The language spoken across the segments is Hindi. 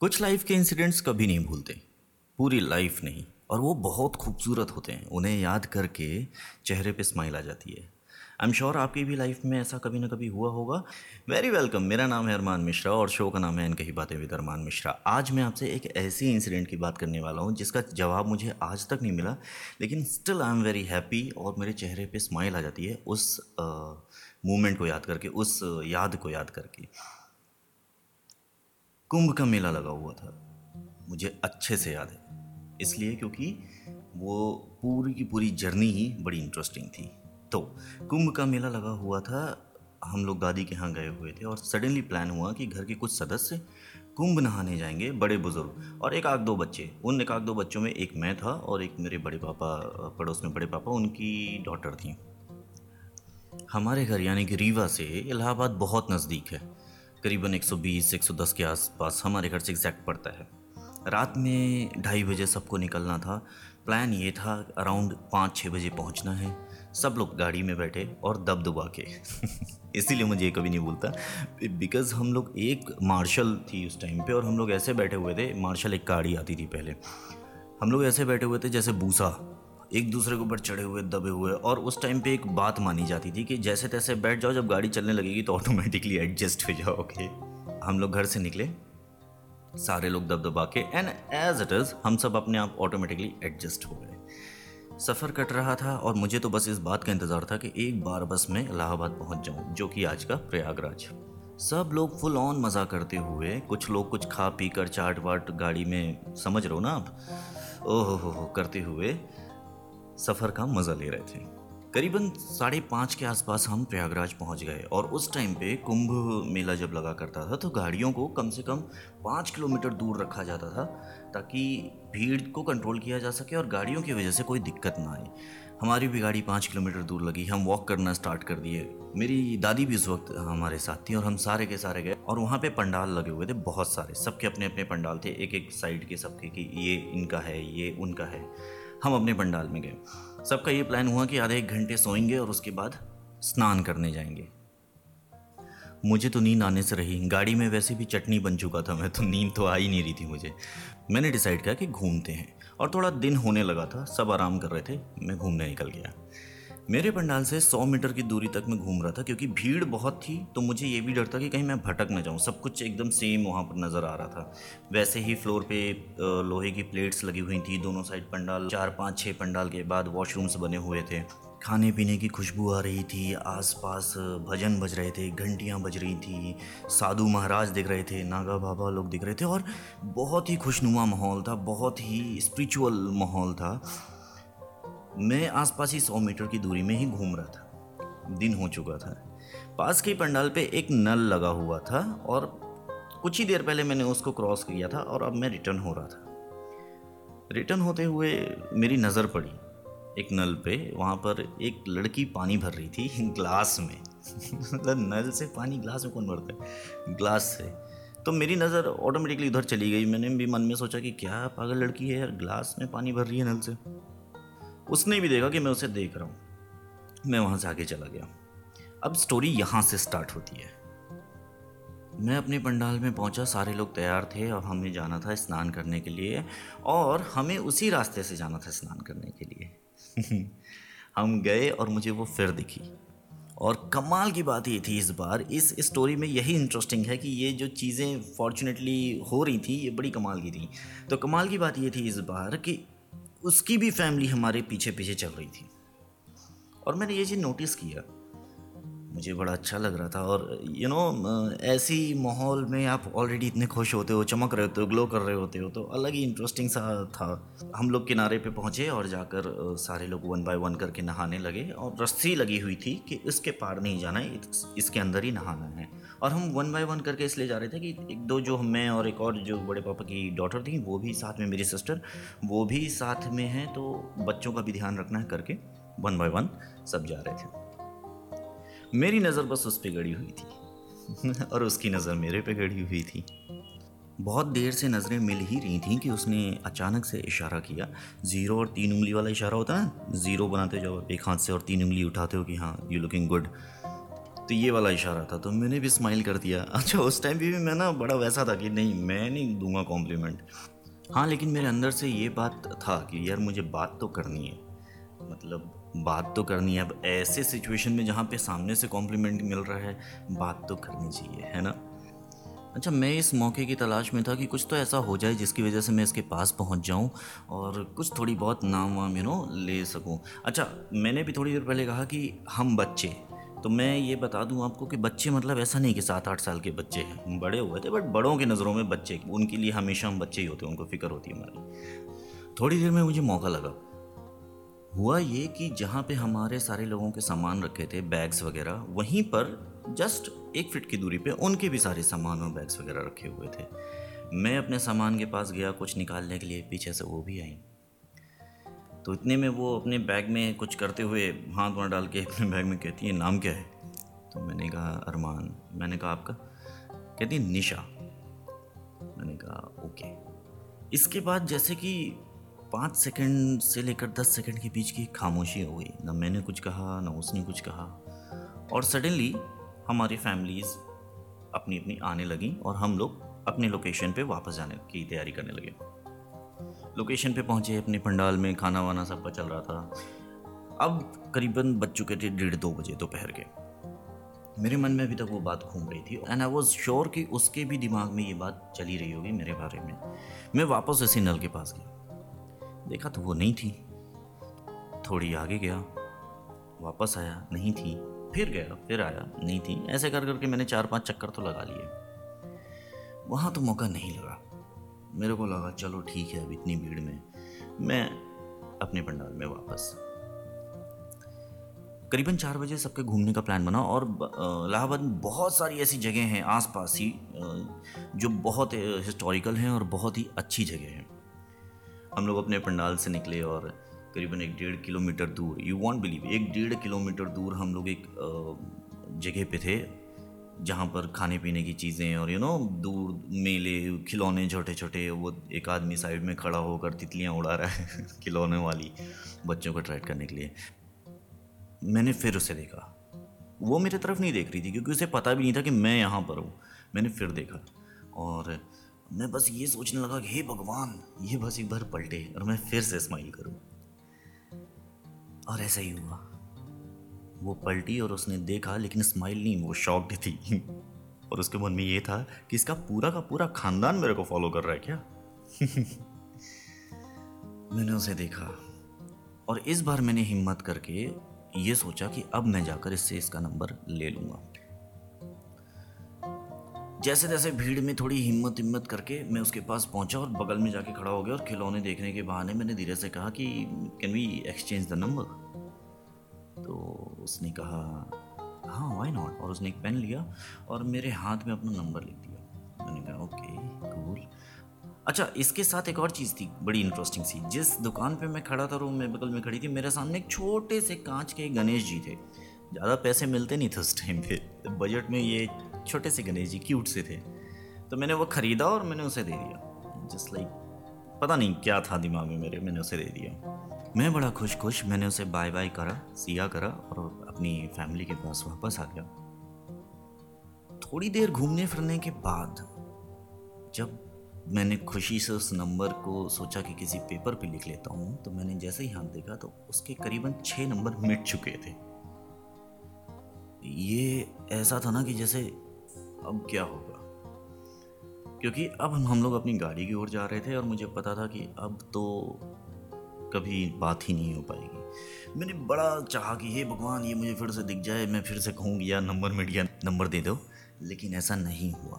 कुछ लाइफ के इंसिडेंट्स कभी नहीं भूलते, पूरी लाइफ नहीं, और वो बहुत खूबसूरत होते हैं। उन्हें याद करके चेहरे पे स्माइल आ जाती है। आई एम श्योर आपकी भी लाइफ में ऐसा कभी ना कभी हुआ होगा। वेरी वेलकम, मेरा नाम है अरमान मिश्रा और शो का नाम है इनकी बातें विद अरमान मिश्रा। आज मैं आपसे एक ऐसी इंसिडेंट की बात करने वाला हूँ जिसका जवाब मुझे आज तक नहीं मिला, लेकिन still I am very happy और मेरे चेहरे पे स्माइल आ जाती है उस मूवमेंट को याद करके, उस याद को याद करके। कुंभ का मेला लगा हुआ था, मुझे अच्छे से याद है, इसलिए क्योंकि वो पूरी की पूरी जर्नी ही बड़ी इंटरेस्टिंग थी। तो कुंभ का मेला लगा हुआ था, हम लोग दादी के यहाँ गए हुए थे और सडनली प्लान हुआ कि घर के कुछ सदस्य कुंभ नहाने जाएंगे, बड़े बुजुर्ग और एक आध दो बच्चे। उन एक आध दो बच्चों में एक मैं था और एक मेरे बड़े पापा, पड़ोस में बड़े पापा, उनकी डॉटर थी। हमारे घर यानी कि रीवा से इलाहाबाद बहुत नज़दीक है, करीबन 120-110 के आसपास हमारे घर से एग्जैक्ट पड़ता है। रात में 2:30 बजे सबको निकलना था। प्लान ये था अराउंड 5-6 बजे पहुंचना है। सब लोग गाड़ी में बैठे और दब दुबा के इसीलिए मुझे ये कभी नहीं भूलता, बिकॉज़ हम लोग, एक मार्शल थी उस टाइम पे और हम लोग ऐसे बैठे हुए थे, मार्शल एक गाड़ी आती थी पहले, हम लोग ऐसे बैठे हुए थे जैसे बूसा, एक दूसरे के ऊपर चढ़े हुए, दबे हुए। और उस टाइम पे एक बात मानी जाती थी कि जैसे तैसे बैठ जाओ, जब गाड़ी चलने लगेगी तो ऑटोमेटिकली एडजस्ट हो जाओगे। हम लोग घर से निकले, सारे लोग दब दबा के, एंड एज इट इज़ हम सब अपने आप ऑटोमेटिकली एडजस्ट हो गए। सफ़र कट रहा था और मुझे तो बस इस बात का इंतज़ार था कि एक बार बस मैं इलाहाबाद पहुंच जाऊं, जो कि आज का प्रयागराज। सब लोग फुल ऑन मज़ा करते हुए, कुछ लोग कुछ खा पी कर चाट वाट गाड़ी में, समझ रहो ना आप, ओहो करते हुए सफ़र का मज़ा ले रहे थे। करीबन 5:30 के आसपास हम प्रयागराज पहुंच गए और उस टाइम पे कुंभ मेला जब लगा करता था तो गाड़ियों को कम से कम 5 किलोमीटर दूर रखा जाता था ताकि भीड़ को कंट्रोल किया जा सके और गाड़ियों की वजह से कोई दिक्कत ना आए। हमारी भी गाड़ी 5 किलोमीटर दूर लगी, हम वॉक करना स्टार्ट कर दिए। मेरी दादी भी उस वक्त हमारे साथ थी और हम सारे के सारे गए और वहाँ पे पंडाल लगे हुए थे, बहुत सारे, सबके अपने अपने पंडाल थे, एक एक साइड के सबके, कि ये इनका है, ये उनका है। हम अपने पंडाल में गए, सबका ये प्लान हुआ कि आधे एक घंटे सोएंगे और उसके बाद स्नान करने जाएंगे। मुझे तो नींद आने से रही, गाड़ी में वैसे भी चटनी बन चुका था मैं, तो नींद तो आ ही नहीं रही थी मुझे। मैंने डिसाइड किया कि घूमते हैं, और थोड़ा दिन होने लगा था, सब आराम कर रहे थे, मैं घूमने निकल गया। मेरे पंडाल से 100 मीटर की दूरी तक मैं घूम रहा था क्योंकि भीड़ बहुत थी, तो मुझे ये भी डर था कि कहीं मैं भटक ना जाऊँ। सब कुछ एकदम सेम वहाँ पर नज़र आ रहा था। वैसे ही फ्लोर पे लोहे की प्लेट्स लगी हुई थी दोनों साइड पंडाल, 4-5-6 पंडाल के बाद वॉशरूम्स बने हुए थे। खाने पीने की खुशबू आ रही थी, आसपास भजन बज रहे थे, घंटियाँ बज रही थी, साधु महाराज दिख रहे थे, नागा बाबा लोग दिख रहे थे और बहुत ही खुशनुमा माहौल था, बहुत ही स्पिरिचुअल माहौल था। मैं आसपास ही 100 मीटर की दूरी में ही घूम रहा था, दिन हो चुका था। पास के पंडाल पे एक नल लगा हुआ था और कुछ ही देर पहले मैंने उसको क्रॉस किया था और अब मैं रिटर्न हो रहा था। रिटर्न होते हुए मेरी नज़र पड़ी एक नल पे, वहाँ पर एक लड़की पानी भर रही थी ग्लास में मतलब नल से पानी ग्लास में कौन भरता है, ग्लास से। तो मेरी नज़र ऑटोमेटिकली उधर चली गई। मैंने भी मन में सोचा कि क्या पागल लड़की है यार, ग्लास में पानी भर रही है नल से। उसने भी देखा कि मैं उसे देख रहा हूँ, मैं वहाँ से आगे चला गया। अब स्टोरी यहाँ से स्टार्ट होती है। मैं अपने पंडाल में पहुँचा, सारे लोग तैयार थे और हमें जाना था स्नान करने के लिए, और हमें उसी रास्ते से जाना था स्नान करने के लिए हम गए और मुझे वो फिर दिखी। और कमाल की बात ये थी, इस बार इस स्टोरी में यही इंटरेस्टिंग है कि ये जो चीज़ें फॉर्चुनेटली हो रही थी ये बड़ी कमाल की थी। तो कमाल की बात ये थी इस बार कि उसकी भी फैमिली हमारे पीछे पीछे चल रही थी और मैंने ये चीज़ नोटिस किया, मुझे बड़ा अच्छा लग रहा था। और यू नो, ऐसी माहौल में आप ऑलरेडी इतने खुश होते हो, चमक रहे होते हो, ग्लो कर रहे होते हो, तो अलग ही इंटरेस्टिंग सा था। हम लोग किनारे पे पहुँचे और जाकर सारे लोग 1 बाय 1 करके नहाने लगे और रस्सी लगी हुई थी कि इसके पार नहीं जाना है, इसके अंदर ही नहाना है। और हम 1 बाय 1 करके इसलिए जा रहे थे कि एक दो, जो मैं और एक और जो बड़े पापा की डॉटर थी वो भी साथ में, मेरी सिस्टर वो भी साथ में हैं, तो बच्चों का भी ध्यान रखना है करके 1 बाय 1 सब जा रहे थे। मेरी नज़र बस उस पे गड़ी हुई थी और उसकी नज़र मेरे पे गड़ी हुई थी। बहुत देर से नज़रें मिल ही रही थी कि उसने अचानक से इशारा किया, 0 और 3 उंगली वाला इशारा होता है, 0 बनाते जाओ एक हाथ से और 3 उंगली उठाते हो कि हाँ यू लुकिंग गुड। तो ये वाला इशारा था, तो मैंने भी स्माइल कर दिया। अच्छा, उस टाइम भी मैं ना बड़ा वैसा था कि नहीं, मैं नहीं दूंगा कॉम्प्लीमेंट। हाँ, लेकिन मेरे अंदर से ये बात था कि यार मुझे बात तो करनी है, मतलब बात तो करनी है। अब ऐसे सिचुएशन में जहाँ पे सामने से कॉम्प्लीमेंट मिल रहा है, बात तो करनी चाहिए, है ना। अच्छा, मैं इस मौके की तलाश में था कि कुछ तो ऐसा हो जाए जिसकी वजह से मैं इसके पास पहुंच जाऊं और कुछ थोड़ी बहुत नाम वाम ले सकूं। अच्छा, मैंने भी थोड़ी देर पहले कहा कि हम बच्चे, तो मैं ये बता दूं आपको कि बच्चे मतलब ऐसा नहीं कि 7-8 साल के बच्चे हैं, बड़े हुए थे, बट बड़ों की नज़रों में बच्चे, उनके लिए हमेशा हम बच्चे ही होते हैं, उनको फ़िक्र होती है हमारी। थोड़ी देर में मुझे मौका लगा। हुआ ये कि जहाँ पे हमारे सारे लोगों के सामान रखे थे, बैग्स वगैरह, वहीं पर जस्ट 1 फीट की दूरी पे उनके भी सारे सामान और बैग्स वगैरह रखे हुए थे। मैं अपने सामान के पास गया कुछ निकालने के लिए, पीछे से वो भी आई। तो इतने में वो अपने बैग में कुछ करते हुए हाथ वहाँ डाल के अपने बैग में कहती है, नाम क्या है? तो मैंने कहा अरमान। मैंने कहा आपका? कहती है निशा। मैंने कहा ओके। इसके बाद जैसे कि 5 सेकंड से लेकर 10 सेकंड के बीच की खामोशी हो गई, ना मैंने कुछ कहा ना उसने कुछ कहा, और सडनली हमारी फैमिलीज़ अपनी अपनी आने लगी और हम लोग अपने लोकेशन पे वापस जाने की तैयारी करने लगे। लोकेशन पे पहुँचे, अपने पंडाल में खाना वाना सब चल रहा था। अब करीबन बज चुके थे 1:30-2 बजे दोपहर के। मेरे मन में अभी तक वो बात घूम रही थी एंड आई वॉज श्योर कि उसके भी दिमाग में ये बात चली रही होगी मेरे बारे में। मैं वापस उसी नल के पास गया, देखा तो वो नहीं थी। थोड़ी आगे गया, वापस आया, नहीं थी। फिर गया, फिर आया, नहीं थी। ऐसे कर करके मैंने 4-5 चक्कर तो लगा लिए। वहाँ तो मौका नहीं लगा। मेरे को लगा चलो ठीक है, अब इतनी भीड़ में मैं अपने पंडाल में वापस। करीबन 4 बजे सबके घूमने का प्लान बना और इलाहाबाद में बहुत सारी ऐसी जगह हैं आसपास ही जो बहुत हिस्टोरिकल हैं और बहुत ही अच्छी जगह हैं। हम लोग अपने पंडाल से निकले और करीबन 1-1.5 किलोमीटर दूर, यू वॉन्ट बिलीव, 1-1.5 किलोमीटर दूर हम लोग एक जगह पे थे जहाँ पर खाने पीने की चीज़ें और दूर मेले खिलौने छोटे छोटे, वो एक आदमी साइड में खड़ा होकर तितलियाँ उड़ा रहा है खिलौने वाली, बच्चों को अट्रैक्ट करने के लिए। मैंने फिर उसे देखा, वो मेरे तरफ नहीं देख रही थी क्योंकि उसे पता भी नहीं था कि मैं यहाँ पर हूँ। मैंने फिर देखा और मैं बस ये सोचने लगा कि हे भगवान, ये बस एक बार पलटे और मैं फिर से स्माइल करूं। और ऐसा ही हुआ, वो पलटी और उसने देखा, लेकिन स्माइल नहीं, वो शॉक्ड थी और उसके मन में ये था कि इसका पूरा का पूरा खानदान मेरे को फॉलो कर रहा है क्या मैंने उसे देखा और इस बार मैंने हिम्मत करके ये सोचा कि अब मैं जाकर इससे इसका नंबर ले लूँगा। जैसे जैसे भीड़ में थोड़ी हिम्मत करके मैं उसके पास पहुंचा और बगल में जाके खड़ा हो गया और खिलौने देखने के बहाने मैंने धीरे से कहा कि can we exchange the number? तो उसने कहा हाँ, व्हाई नॉट, और उसने एक पेन लिया और मेरे हाथ में अपना नंबर लिख दिया। मैंने कहा ओके कूल। अच्छा, इसके साथ एक और चीज़ थी बड़ी इंटरेस्टिंग सी। जिस दुकान पर मैं खड़ा था, रूम में बगल में खड़ी थी, मेरे सामने एक छोटे से कांच के गणेश जी थे। ज़्यादा पैसे मिलते नहीं थे उस टाइम पर, बजट में ये छोटे से गणेश जी क्यूट से थे, तो मैंने वो ख़रीदा और मैंने उसे दे दिया। जस्ट लाइक पता नहीं क्या था दिमाग में मेरे, मैंने उसे दे दिया। मैं बड़ा खुश मैंने उसे बाय बाय करा, सिया करा और अपनी फैमिली के पास वापस आ गया। थोड़ी देर घूमने फिरने के बाद जब मैंने खुशी से उस नंबर को सोचा कि किसी पेपर पे लिख लेता हूँ, तो मैंने जैसे ही हाथ देखा तो उसके करीबन 6 नंबर मिट चुके थे। ये ऐसा था ना कि जैसे अब क्या होगा, क्योंकि अब हम लोग अपनी गाड़ी की ओर जा रहे थे और मुझे पता था कि अब तो कभी बात ही नहीं हो पाएगी। मैंने बड़ा चाहा कि हे भगवान, ये मुझे फिर से दिख जाए, मैं फिर से कहूँ यार नंबर मिट गया, नंबर दे दो, लेकिन ऐसा नहीं हुआ।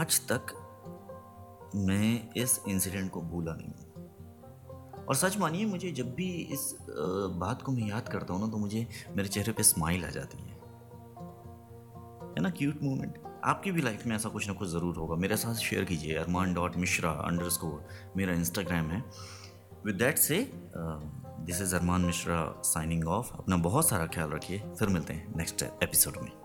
आज तक मैं इस इंसिडेंट को भूला नहीं हूँ और सच मानिए मुझे जब भी इस बात को मैं याद करता हूँ ना, तो मुझे मेरे चेहरे पे स्माइल आ जाती है ना, क्यूट मोमेंट। आपकी भी लाइफ में ऐसा कुछ ना कुछ ज़रूर होगा। मेरे साथ शेयर कीजिए, arman.mishra_, मेरा इंस्टाग्राम है। With that say this is Armaan Mishra signing off. अपना बहुत सारा ख्याल रखिए, फिर मिलते हैं नेक्स्ट एपिसोड में।